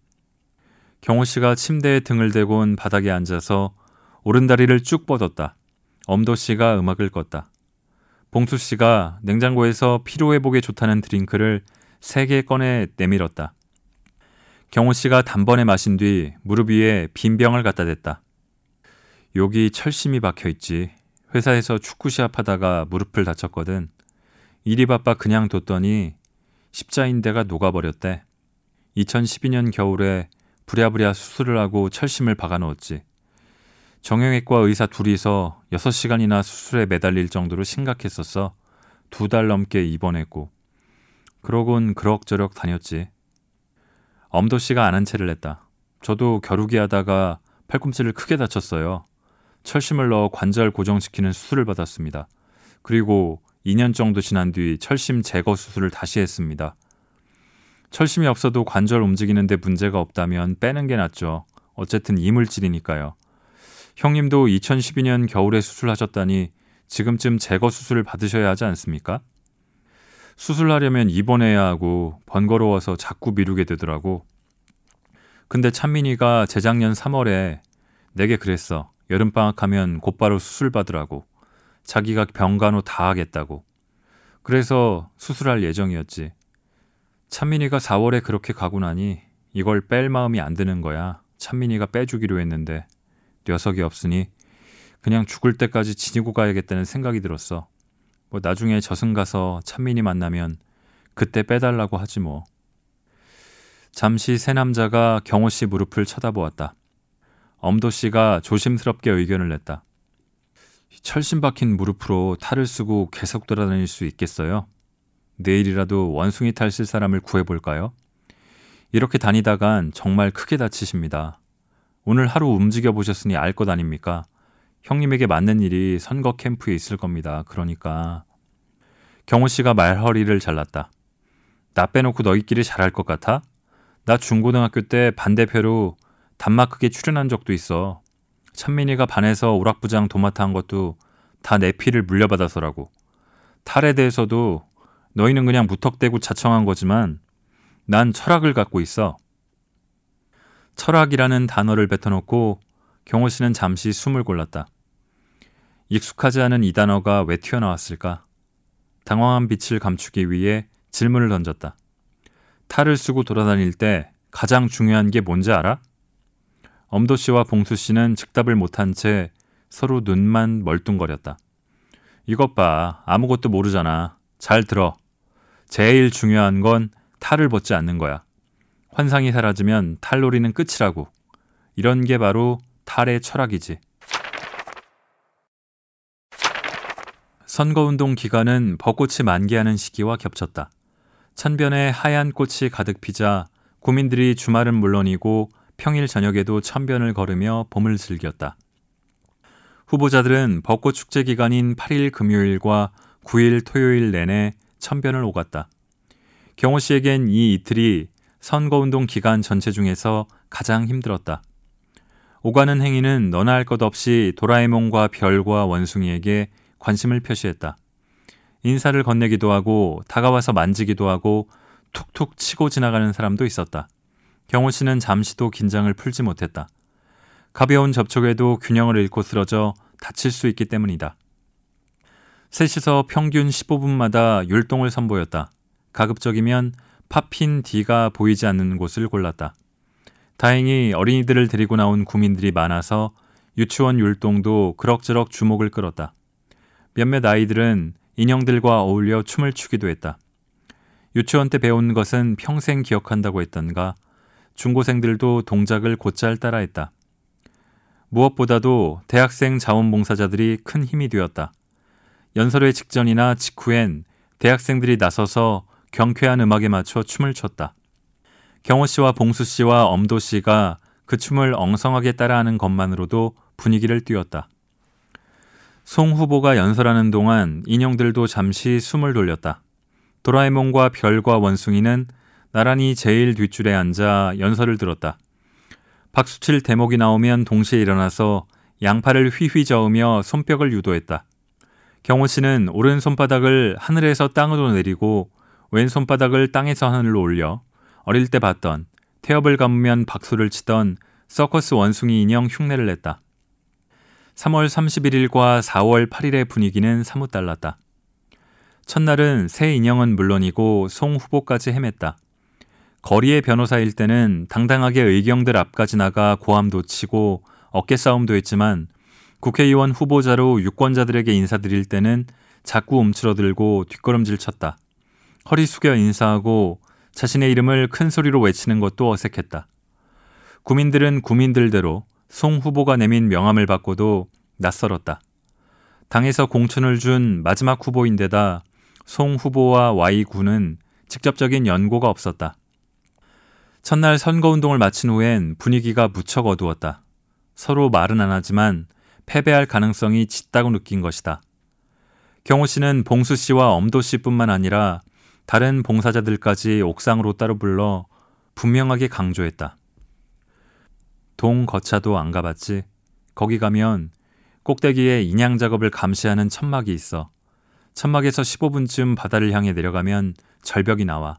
경호 씨가 침대에 등을 대곤 바닥에 앉아서 오른다리를 쭉 뻗었다. 엄도 씨가 음악을 껐다. 봉수 씨가 냉장고에서 피로회복에 좋다는 드링크를 세 개 꺼내 내밀었다. 경호 씨가 단번에 마신 뒤 무릎 위에 빈 병을 갖다 댔다. 여기 철심이 박혀있지. 회사에서 축구 시합하다가 무릎을 다쳤거든. 일이 바빠 그냥 뒀더니 십자인대가 녹아버렸대. 이천십이 년 겨울에 부랴부랴 수술을 하고 철심을 박아놓았지. 정형외과 의사 둘이서 여섯 시간이나 수술에 매달릴 정도로 심각했었어. 두 달 넘게 입원했고. 그러곤 그럭저럭 다녔지. 엄도 씨가 안 한 채를 냈다. 저도 겨루기 하다가 팔꿈치를 크게 다쳤어요. 철심을 넣어 관절 고정시키는 수술을 받았습니다. 그리고 이 년 정도 지난 뒤 철심 제거 수술을 다시 했습니다. 철심이 없어도 관절 움직이는데 문제가 없다면 빼는 게 낫죠. 어쨌든 이물질이니까요. 형님도 이천십이 년 겨울에 수술하셨다니 지금쯤 제거 수술을 받으셔야 하지 않습니까? 수술하려면 입원해야 하고 번거로워서 자꾸 미루게 되더라고. 근데 찬민이가 재작년 삼월에 내게 그랬어. 여름방학하면 곧바로 수술받으라고. 자기가 병간호 다 하겠다고. 그래서 수술할 예정이었지. 찬민이가 사월에 그렇게 가고 나니 이걸 뺄 마음이 안 드는 거야. 찬민이가 빼주기로 했는데 녀석이 없으니 그냥 죽을 때까지 지니고 가야겠다는 생각이 들었어. 뭐 나중에 저승 가서 찬민이 만나면 그때 빼달라고 하지 뭐. 잠시 세 남자가 경호 씨 무릎을 쳐다보았다. 엄도 씨가 조심스럽게 의견을 냈다. 철심 박힌 무릎으로 탈을 쓰고 계속 돌아다닐 수 있겠어요? 내일이라도 원숭이 탈 쓸 사람을 구해볼까요? 이렇게 다니다간 정말 크게 다치십니다. 오늘 하루 움직여 보셨으니 알 것 아닙니까? 형님에게 맞는 일이 선거 캠프에 있을 겁니다. 그러니까. 경호 씨가 말허리를 잘랐다. 나 빼놓고 너희끼리 잘할 것 같아? 나 중고등학교 때 반대표로 단막극에 출연한 적도 있어. 찬민이가 반에서 오락부장 도맡아 한 것도 다 내 피를 물려받아서라고. 탈에 대해서도 너희는 그냥 무턱대고 자청한 거지만 난 철학을 갖고 있어. 철학이라는 단어를 뱉어놓고 경호 씨는 잠시 숨을 골랐다. 익숙하지 않은 이 단어가 왜 튀어나왔을까? 당황한 빛을 감추기 위해 질문을 던졌다. 탈을 쓰고 돌아다닐 때 가장 중요한 게 뭔지 알아? 엄도 씨와 봉수 씨는 즉답을 못한 채 서로 눈만 멀뚱거렸다. 이것 봐. 아무것도 모르잖아. 잘 들어. 제일 중요한 건 탈을 벗지 않는 거야. 환상이 사라지면 탈놀이는 끝이라고. 이런 게 바로 탈의 철학이지. 선거운동 기간은 벚꽃이 만개하는 시기와 겹쳤다. 천변에 하얀 꽃이 가득 피자 구민들이 주말은 물론이고 평일 저녁에도 천변을 걸으며 봄을 즐겼다. 후보자들은 벚꽃 축제 기간인 팔 일 금요일과 구 일 토요일 내내 천변을 오갔다. 경호 씨에겐 이 이틀이 선거운동 기간 전체 중에서 가장 힘들었다. 오가는 행인은 너나 할 것 없이 도라에몽과 별과 원숭이에게 관심을 표시했다. 인사를 건네기도 하고 다가와서 만지기도 하고 툭툭 치고 지나가는 사람도 있었다. 경호 씨는 잠시도 긴장을 풀지 못했다. 가벼운 접촉에도 균형을 잃고 쓰러져 다칠 수 있기 때문이다. 셋이서 평균 십오 분마다 율동을 선보였다. 가급적이면 팝핀 D가 보이지 않는 곳을 골랐다. 다행히 어린이들을 데리고 나온 구민들이 많아서 유치원 율동도 그럭저럭 주목을 끌었다. 몇몇 아이들은 인형들과 어울려 춤을 추기도 했다. 유치원 때 배운 것은 평생 기억한다고 했던가 중고생들도 동작을 곧잘 따라했다. 무엇보다도 대학생 자원봉사자들이 큰 힘이 되었다. 연설회 직전이나 직후엔 대학생들이 나서서 경쾌한 음악에 맞춰 춤을 췄다. 경호 씨와 봉수 씨와 엄도 씨가 그 춤을 엉성하게 따라하는 것만으로도 분위기를 띄웠다. 송 후보가 연설하는 동안 인형들도 잠시 숨을 돌렸다. 도라에몽과 별과 원숭이는 나란히 제일 뒷줄에 앉아 연설을 들었다. 박수칠 대목이 나오면 동시에 일어나서 양팔을 휘휘 저으며 손뼉을 유도했다. 경호 씨는 오른손바닥을 하늘에서 땅으로 내리고 왼손바닥을 땅에서 하늘로 올려 어릴 때 봤던 태엽을 감으면 박수를 치던 서커스 원숭이 인형 흉내를 냈다. 삼월 삼십일일과 사월 팔일의 분위기는 사뭇 달랐다. 첫날은 새 인형은 물론이고 송 후보까지 헤맸다. 거리의 변호사일 때는 당당하게 의경들 앞까지 나가 고함도 치고 어깨싸움도 했지만 국회의원 후보자로 유권자들에게 인사드릴 때는 자꾸 움츠러들고 뒷걸음질 쳤다. 허리 숙여 인사하고 자신의 이름을 큰 소리로 외치는 것도 어색했다. 구민들은 구민들대로 송 후보가 내민 명함을 받고도 낯설었다. 당에서 공천을 준 마지막 후보인데다 송 후보와 Y 군은 직접적인 연고가 없었다. 첫날 선거운동을 마친 후엔 분위기가 무척 어두웠다. 서로 말은 안 하지만 패배할 가능성이 짙다고 느낀 것이다. 경호 씨는 봉수 씨와 엄도 씨뿐만 아니라 다른 봉사자들까지 옥상으로 따로 불러 분명하게 강조했다. 동거차도 안 가봤지? 거기 가면 꼭대기에 인양 작업을 감시하는 천막이 있어. 천막에서 십오 분쯤 바다를 향해 내려가면 절벽이 나와.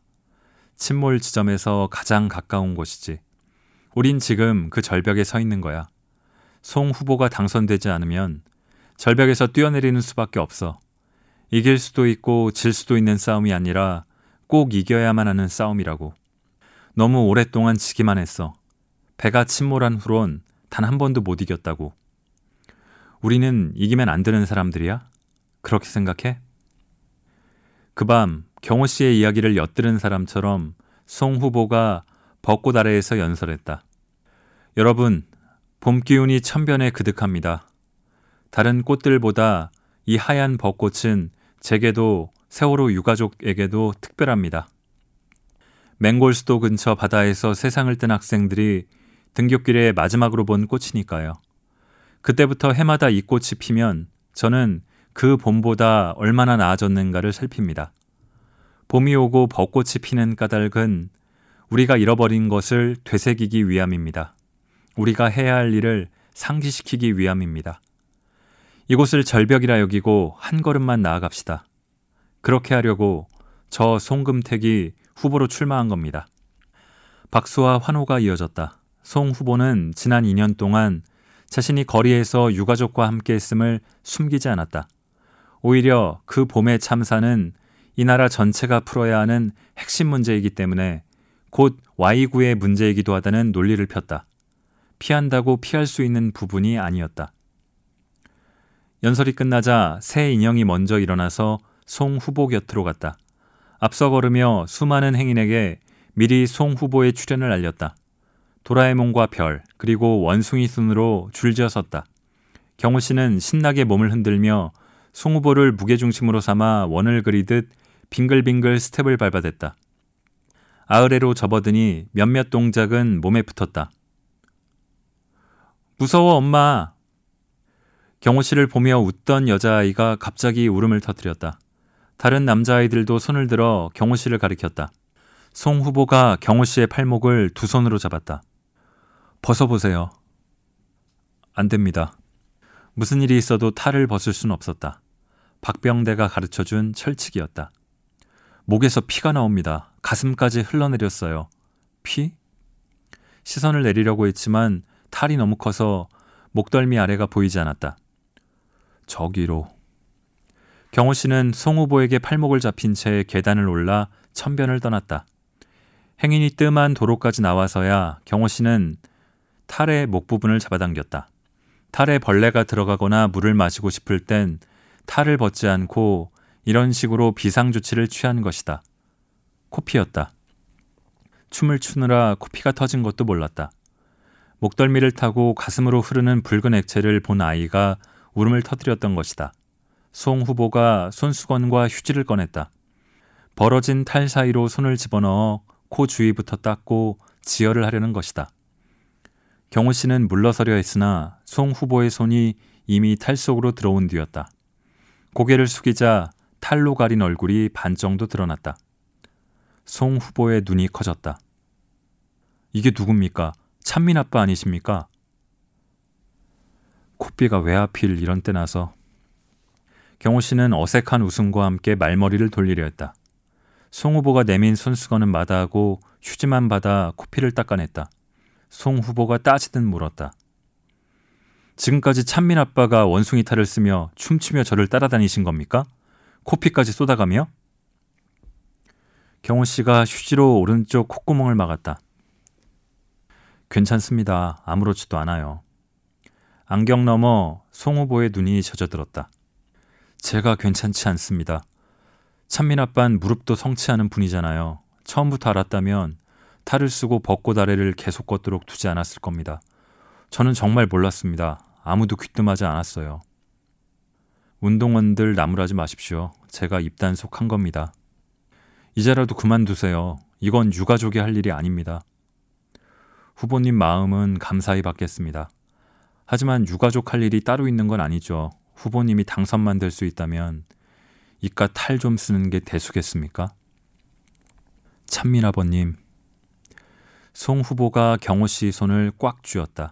침몰 지점에서 가장 가까운 곳이지. 우린 지금 그 절벽에 서 있는 거야. 송 후보가 당선되지 않으면 절벽에서 뛰어내리는 수밖에 없어. 이길 수도 있고 질 수도 있는 싸움이 아니라 꼭 이겨야만 하는 싸움이라고. 너무 오랫동안 지기만 했어. 배가 침몰한 후론 단 한 번도 못 이겼다고. 우리는 이기면 안 되는 사람들이야? 그렇게 생각해? 그 밤 경호 씨의 이야기를 엿들은 사람처럼 송 후보가 벚꽃 아래에서 연설했다. 여러분, 봄 기운이 천변에 그득합니다. 다른 꽃들보다 이 하얀 벚꽃은 제게도 세월호 유가족에게도 특별합니다. 맹골수도 근처 바다에서 세상을 뜬 학생들이 등굣길에 마지막으로 본 꽃이니까요. 그때부터 해마다 이 꽃이 피면 저는 그 봄보다 얼마나 나아졌는가를 살핍니다. 봄이 오고 벚꽃이 피는 까닭은 우리가 잃어버린 것을 되새기기 위함입니다. 우리가 해야 할 일을 상기시키기 위함입니다. 이곳을 절벽이라 여기고 한 걸음만 나아갑시다. 그렇게 하려고 저 송금택이 후보로 출마한 겁니다. 박수와 환호가 이어졌다. 송 후보는 지난 이 년 동안 자신이 거리에서 유가족과 함께 했음을 숨기지 않았다. 오히려 그 봄의 참사는 이 나라 전체가 풀어야 하는 핵심 문제이기 때문에 곧 Y구의 문제이기도 하다는 논리를 폈다. 피한다고 피할 수 있는 부분이 아니었다. 연설이 끝나자 새 인형이 먼저 일어나서 송 후보 곁으로 갔다. 앞서 걸으며 수많은 행인에게 미리 송 후보의 출연을 알렸다. 도라에몽과 별, 그리고 원숭이 순으로 줄지어 섰다. 경호 씨는 신나게 몸을 흔들며 송 후보를 무게중심으로 삼아 원을 그리듯 빙글빙글 스텝을 밟아댔다. 아으레로 접어드니 몇몇 동작은 몸에 붙었다. 무서워, 엄마! 경호 씨를 보며 웃던 여자아이가 갑자기 울음을 터뜨렸다. 다른 남자아이들도 손을 들어 경호 씨를 가리켰다. 송 후보가 경호 씨의 팔목을 두 손으로 잡았다. 벗어보세요. 안 됩니다. 무슨 일이 있어도 탈을 벗을 순 없었다. 박병대가 가르쳐준 철칙이었다. 목에서 피가 나옵니다. 가슴까지 흘러내렸어요. 피? 시선을 내리려고 했지만 탈이 너무 커서 목덜미 아래가 보이지 않았다. 저기로. 경호 씨는 송 후보에게 팔목을 잡힌 채 계단을 올라 천변을 떠났다. 행인이 뜸한 도로까지 나와서야 경호 씨는 탈의 목 부분을 잡아당겼다. 탈에 벌레가 들어가거나 물을 마시고 싶을 땐 탈을 벗지 않고 이런 식으로 비상조치를 취한 것이다. 코피였다. 춤을 추느라 코피가 터진 것도 몰랐다. 목덜미를 타고 가슴으로 흐르는 붉은 액체를 본 아이가 울음을 터뜨렸던 것이다. 송 후보가 손수건과 휴지를 꺼냈다. 벌어진 탈 사이로 손을 집어넣어 코 주위부터 닦고 지혈을 하려는 것이다. 경호 씨는 물러서려 했으나 송 후보의 손이 이미 탈 속으로 들어온 뒤였다. 고개를 숙이자 탈로 가린 얼굴이 반 정도 드러났다. 송 후보의 눈이 커졌다. 이게 누굽니까? 찬민 아빠 아니십니까? 코피가 왜 하필 이런 때 나서. 경호 씨는 어색한 웃음과 함께 말머리를 돌리려 했다. 송 후보가 내민 손수건은 마다하고 휴지만 받아 코피를 닦아냈다. 송 후보가 따지듯 물었다. 지금까지 찬민 아빠가 원숭이 탈을 쓰며 춤추며 저를 따라다니신 겁니까? 코피까지 쏟아가며? 경호 씨가 휴지로 오른쪽 콧구멍을 막았다. 괜찮습니다. 아무렇지도 않아요. 안경 넘어 송 후보의 눈이 젖어들었다. 제가 괜찮지 않습니다. 찬민 아빠는 무릎도 성취하는 분이잖아요. 처음부터 알았다면 탈을 쓰고 벚꽃 아래를 계속 걷도록 두지 않았을 겁니다. 저는 정말 몰랐습니다. 아무도 귀뜸하지 않았어요. 운동원들 나무라지 마십시오. 제가 입단속한 겁니다. 이제라도 그만두세요. 이건 유가족이 할 일이 아닙니다. 후보님 마음은 감사히 받겠습니다. 하지만 유가족 할 일이 따로 있는 건 아니죠. 후보님이 당선만 될 수 있다면 이깟 탈 좀 쓰는 게 대수겠습니까? 찬민 아버님. 송 후보가 경호 씨 손을 꽉 쥐었다.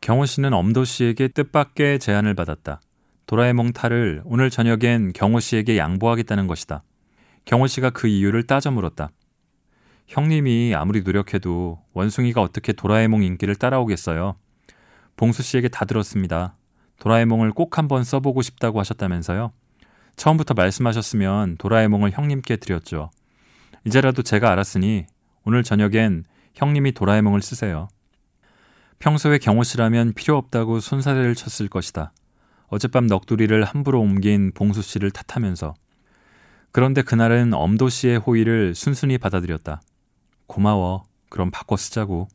경호 씨는 엄도 씨에게 뜻밖의 제안을 받았다. 도라에몽 탈을 오늘 저녁엔 경호 씨에게 양보하겠다는 것이다. 경호 씨가 그 이유를 따져 물었다. 형님이 아무리 노력해도 원숭이가 어떻게 도라에몽 인기를 따라오겠어요? 봉수 씨에게 다 들었습니다. 도라에몽을 꼭 한번 써보고 싶다고 하셨다면서요? 처음부터 말씀하셨으면 도라에몽을 형님께 드렸죠. 이제라도 제가 알았으니 오늘 저녁엔 형님이 도라에몽을 쓰세요. 평소에 경호 씨라면 필요 없다고 손사래를 쳤을 것이다. 어젯밤 넋두리를 함부로 옮긴 봉수 씨를 탓하면서. 그런데 그날은 엄도 씨의 호의를 순순히 받아들였다. 고마워. 그럼 바꿔 쓰자고.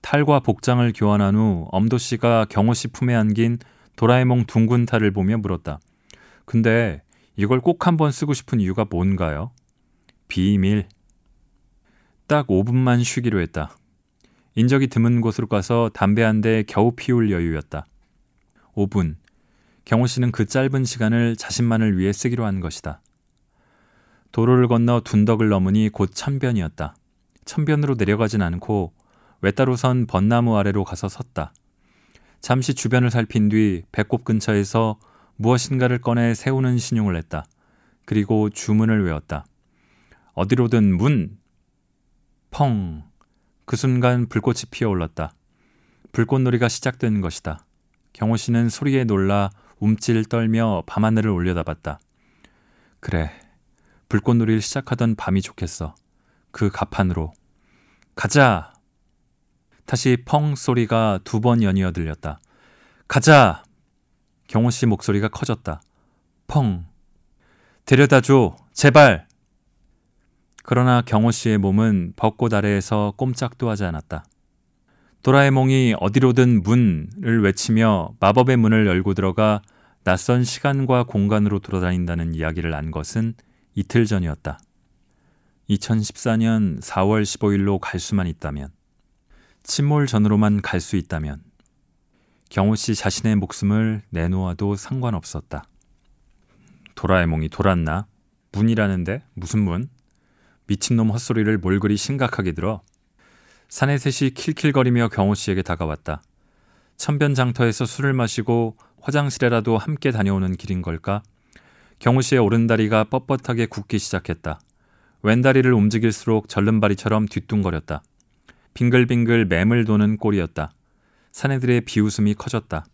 탈과 복장을 교환한 후 엄도 씨가 경호 씨 품에 안긴 도라에몽 둥근 탈을 보며 물었다. 근데 이걸 꼭 한번 쓰고 싶은 이유가 뭔가요? 비밀. 딱 오 분만 쉬기로 했다. 인적이 드문 곳으로 가서 담배 한 대 겨우 피울 여유였다. 오 분. 경호 씨는 그 짧은 시간을 자신만을 위해 쓰기로 한 것이다. 도로를 건너 둔덕을 넘으니 곧 천변이었다. 천변으로 내려가진 않고 외따로 선 벚나무 아래로 가서 섰다. 잠시 주변을 살핀 뒤 배꼽 근처에서 무엇인가를 꺼내 세우는 신용을 했다. 그리고 주문을 외웠다. 어디로든 문! 펑! 그 순간 불꽃이 피어올랐다. 불꽃놀이가 시작된 것이다. 경호 씨는 소리에 놀라 움찔 떨며 밤하늘을 올려다봤다. 그래, 불꽃놀이를 시작하던 밤이 좋겠어. 그 가판으로. 가자! 다시 펑 소리가 두 번 연이어 들렸다. 가자! 경호 씨 목소리가 커졌다. 펑! 데려다줘! 제발! 그러나 경호 씨의 몸은 벚꽃 아래에서 꼼짝도 하지 않았다. 도라에몽이 어디로든 문을 외치며 마법의 문을 열고 들어가 낯선 시간과 공간으로 돌아다닌다는 이야기를 안 것은 이틀 전이었다. 이천십사 년 사월 십오일로 갈 수만 있다면, 침몰 전으로만 갈 수 있다면 경호 씨 자신의 목숨을 내놓아도 상관없었다. 도라에몽이 돌았나? 문이라는데? 무슨 문? 미친놈 헛소리를 뭘 그리 심각하게 들어? 사내 셋이 킬킬거리며 경호 씨에게 다가왔다. 천변장터에서 술을 마시고 화장실에라도 함께 다녀오는 길인 걸까? 경호 씨의 오른다리가 뻣뻣하게 굳기 시작했다. 왼다리를 움직일수록 절름발이처럼 뒤뚱거렸다. 빙글빙글 맴을 도는 꼴이었다. 사내들의 비웃음이 커졌다.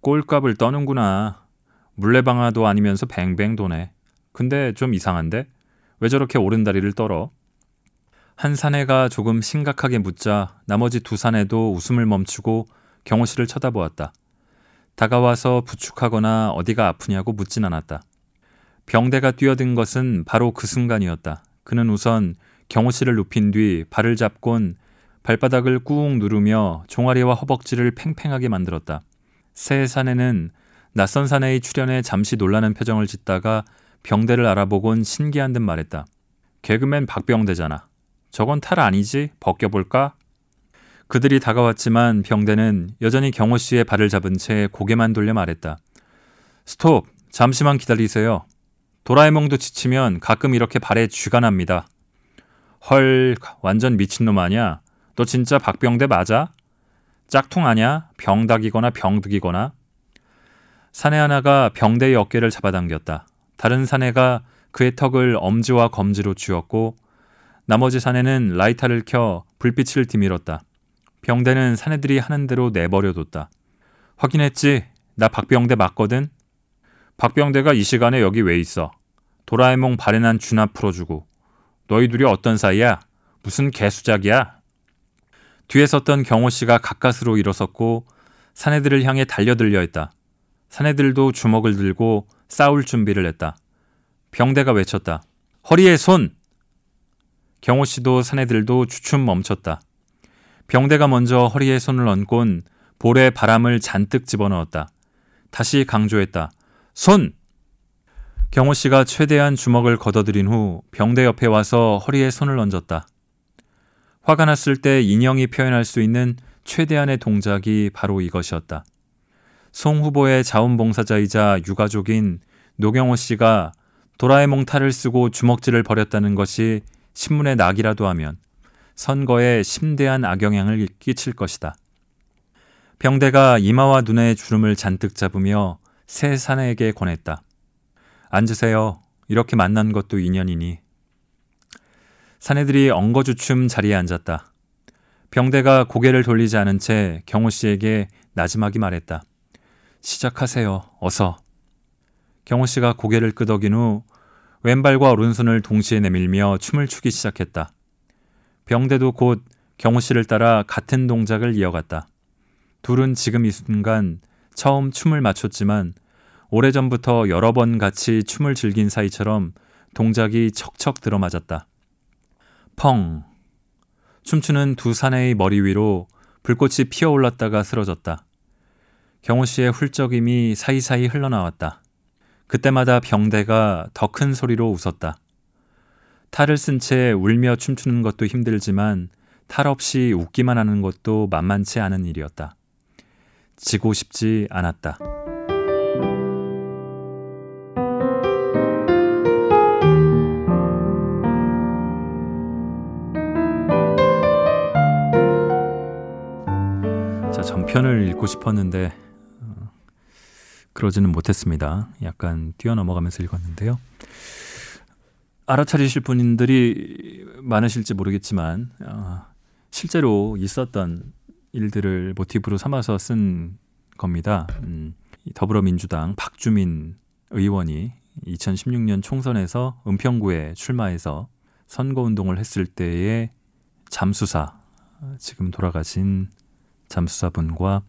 꼴값을 떠는구나. 물레방아도 아니면서 뱅뱅 도네. 근데 좀 이상한데? 왜 저렇게 오른다리를 떨어? 한 사내가 조금 심각하게 묻자 나머지 두 사내도 웃음을 멈추고 경호 씨를 쳐다보았다. 다가와서 부축하거나 어디가 아프냐고 묻진 않았다. 병대가 뛰어든 것은 바로 그 순간이었다. 그는 우선 경호 씨를 눕힌 뒤 발을 잡곤 발바닥을 꾹 누르며 종아리와 허벅지를 팽팽하게 만들었다. 세 사내는 낯선 사내의 출연에 잠시 놀라는 표정을 짓다가 병대를 알아보곤 신기한 듯 말했다. 개그맨 박병대잖아. 저건 탈 아니지? 벗겨볼까? 그들이 다가왔지만 병대는 여전히 경호 씨의 발을 잡은 채 고개만 돌려 말했다. 스톱! 잠시만 기다리세요. 도라에몽도 지치면 가끔 이렇게 발에 쥐가 납니다. 헐, 완전 미친놈 아니야? 너 진짜 박병대 맞아? 짝퉁 아냐? 병닭이거나 병득이거나? 사내 하나가 병대의 어깨를 잡아당겼다. 다른 사내가 그의 턱을 엄지와 검지로 쥐었고 나머지 사내는 라이터를 켜 불빛을 디밀었다. 병대는 사내들이 하는 대로 내버려뒀다. 확인했지? 나 박병대 맞거든? 박병대가 이 시간에 여기 왜 있어? 도라에몽 발에 난 쥐나 풀어주고. 너희 둘이 어떤 사이야? 무슨 개수작이야? 뒤에 섰던 경호 씨가 가까스로 일어섰고 사내들을 향해 달려들려 했다. 사내들도 주먹을 들고 싸울 준비를 했다. 병대가 외쳤다. 허리에 손! 경호 씨도 사내들도 주춤 멈췄다. 병대가 먼저 허리에 손을 얹곤 볼에 바람을 잔뜩 집어넣었다. 다시 강조했다. 손! 경호 씨가 최대한 주먹을 걷어들인 후 병대 옆에 와서 허리에 손을 얹었다. 화가 났을 때 인형이 표현할 수 있는 최대한의 동작이 바로 이것이었다. 송 후보의 자원봉사자이자 유가족인 노경호 씨가 도라에몽 탈을 쓰고 주먹질을 벌였다는 것이 신문의 낙이라도 하면 선거에 심대한 악영향을 끼칠 것이다. 병대가 이마와 눈에 주름을 잔뜩 잡으며 새 사내에게 권했다. 앉으세요. 이렇게 만난 것도 인연이니. 사내들이 엉거주춤 자리에 앉았다. 병대가 고개를 돌리지 않은 채 경호 씨에게 나지막이 말했다. 시작하세요. 어서. 경호 씨가 고개를 끄덕인 후 왼발과 오른손을 동시에 내밀며 춤을 추기 시작했다. 병대도 곧 경호 씨를 따라 같은 동작을 이어갔다. 둘은 지금 이 순간 처음 춤을 맞췄지만 오래전부터 여러 번 같이 춤을 즐긴 사이처럼 동작이 척척 들어맞았다. 펑! 춤추는 두 사내의 머리 위로 불꽃이 피어올랐다가 쓰러졌다. 경호 씨의 훌쩍임이 사이사이 흘러나왔다. 그때마다 병대가 더 큰 소리로 웃었다. 탈을 쓴 채 울며 춤추는 것도 힘들지만 탈 없이 웃기만 하는 것도 만만치 않은 일이었다. 지고 싶지 않았다. 자, 전편을 읽고 싶었는데 어, 그러지는 못했습니다. 약간 뛰어넘어가면서 읽었는데요. 알아차리실 분들이 많으실지 모르겠지만 어, 실제로 있었던 일들을 모티브로 삼아서 쓴 겁니다. 음, 더불어민주당 박주민 의원이 이천십육 년 총선에서 은평구에 출마해서 선거운동을 했을 때의 잠수사, 지금 돌아가신 잠수사분과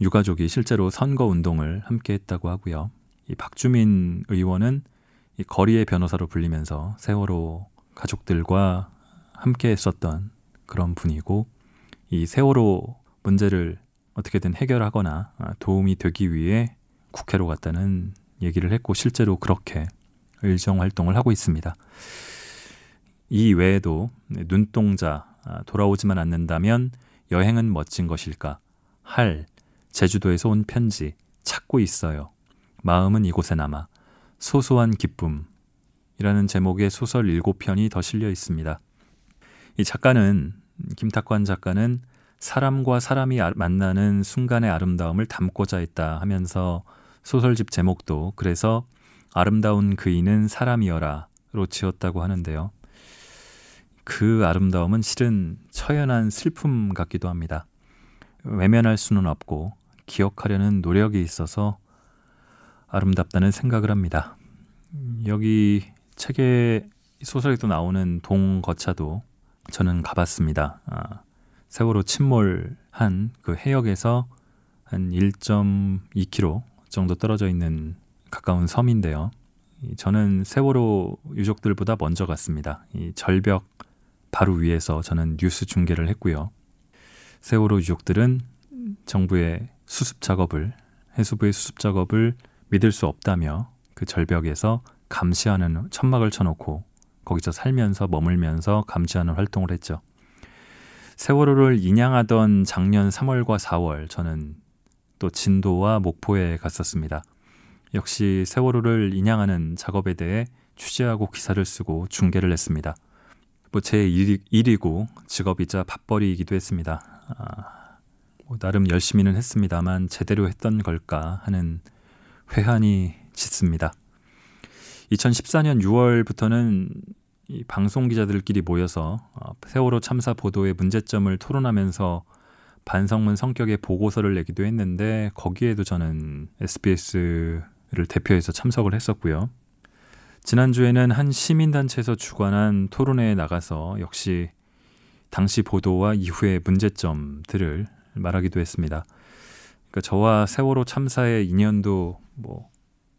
유가족이 실제로 선거운동을 함께 했다고 하고요. 이 박주민 의원은 이 거리의 변호사로 불리면서 세월호 가족들과 함께 했었던 그런 분이고, 이 세월호 문제를 어떻게든 해결하거나 도움이 되기 위해 국회로 갔다는 얘기를 했고 실제로 그렇게 의정활동을 하고 있습니다. 이 외에도 눈동자, 돌아오지만 않는다면 여행은 멋진 것일까, 할, 제주도에서 온 편지, 찾고 있어요, 마음은 이곳에 남아, 소소한 기쁨이라는 제목의 소설 일곱 편이 더 실려 있습니다. 이 작가는 김탁환 작가는 사람과 사람이 만나는 순간의 아름다움을 담고자 했다 하면서 소설집 제목도 그래서 아름다운 그이는 사람이어라로 지었다고 하는데요. 그 아름다움은 실은 처연한 슬픔 같기도 합니다. 외면할 수는 없고 기억하려는 노력이 있어서 아름답다는 생각을 합니다. 여기 책에 소설에도 나오는 동거차도 저는 가봤습니다. 아, 세월호 침몰한 그 해역에서 한 일 점 이 킬로미터 정도 떨어져 있는 가까운 섬인데요. 저는 세월호 유족들보다 먼저 갔습니다. 이 절벽 바로 위에서 저는 뉴스 중계를 했고요. 세월호 유족들은 정부의 수습 작업을, 해수부의 수습 작업을 믿을 수 없다며 그 절벽에서 감시하는 천막을 쳐놓고 거기서 살면서 머물면서 감시하는 활동을 했죠. 세월호를 인양하던 작년 삼월과 사월 저는 또 진도와 목포에 갔었습니다. 역시 세월호를 인양하는 작업에 대해 취재하고 기사를 쓰고 중계를 했습니다. 뭐 제 일이고 직업이자 밥벌이이기도 했습니다. 아, 뭐 나름 열심히는 했습니다만 제대로 했던 걸까 하는 회한이 짙습니다. 이천십사 년 유월부터는 이 방송 기자들끼리 모여서 세월호 참사 보도의 문제점을 토론하면서 반성문 성격의 보고서를 내기도 했는데 거기에도 저는 에스비에스를 대표해서 참석을 했었고요. 지난주에는 한 시민단체에서 주관한 토론회에 나가서 역시 당시 보도와 이후의 문제점들을 말하기도 했습니다. 그러니까 저와 세월호 참사의 인연도 뭐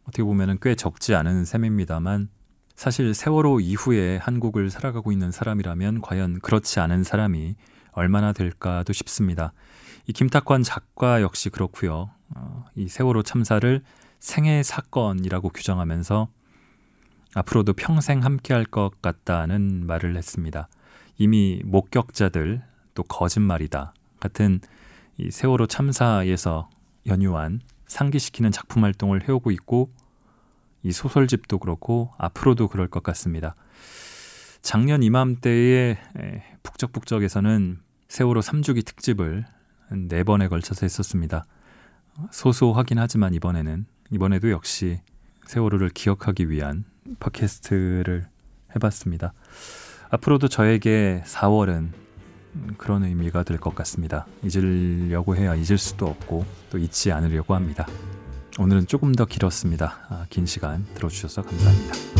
어떻게 보면 꽤 적지 않은 셈입니다만 사실 세월호 이후에 한국을 살아가고 있는 사람이라면 과연 그렇지 않은 사람이 얼마나 될까도 싶습니다. 이 김탁환 작가 역시 그렇고요. 어, 이 세월호 참사를 생애 사건이라고 규정하면서 앞으로도 평생 함께할 것 같다는 말을 했습니다. 이미 목격자들 또 거짓말이다 같은 이 세월호 참사에서 연유한 상기시키는 작품 활동을 해오고 있고 이 소설집도 그렇고 앞으로도 그럴 것 같습니다. 작년 이맘때에 북적북적에서는 세월호 삼 주기 특집을 네 번에 걸쳐서 했었습니다. 소소하긴 하지만 이번에는 이번에도 역시 세월호를 기억하기 위한 팟캐스트를 해봤습니다. 앞으로도 저에게 사월은 그런 의미가 될 것 같습니다. 잊으려고 해야 잊을 수도 없고 또 잊지 않으려고 합니다. 오늘은 조금 더 길었습니다. 아, 긴 시간 들어주셔서 감사합니다.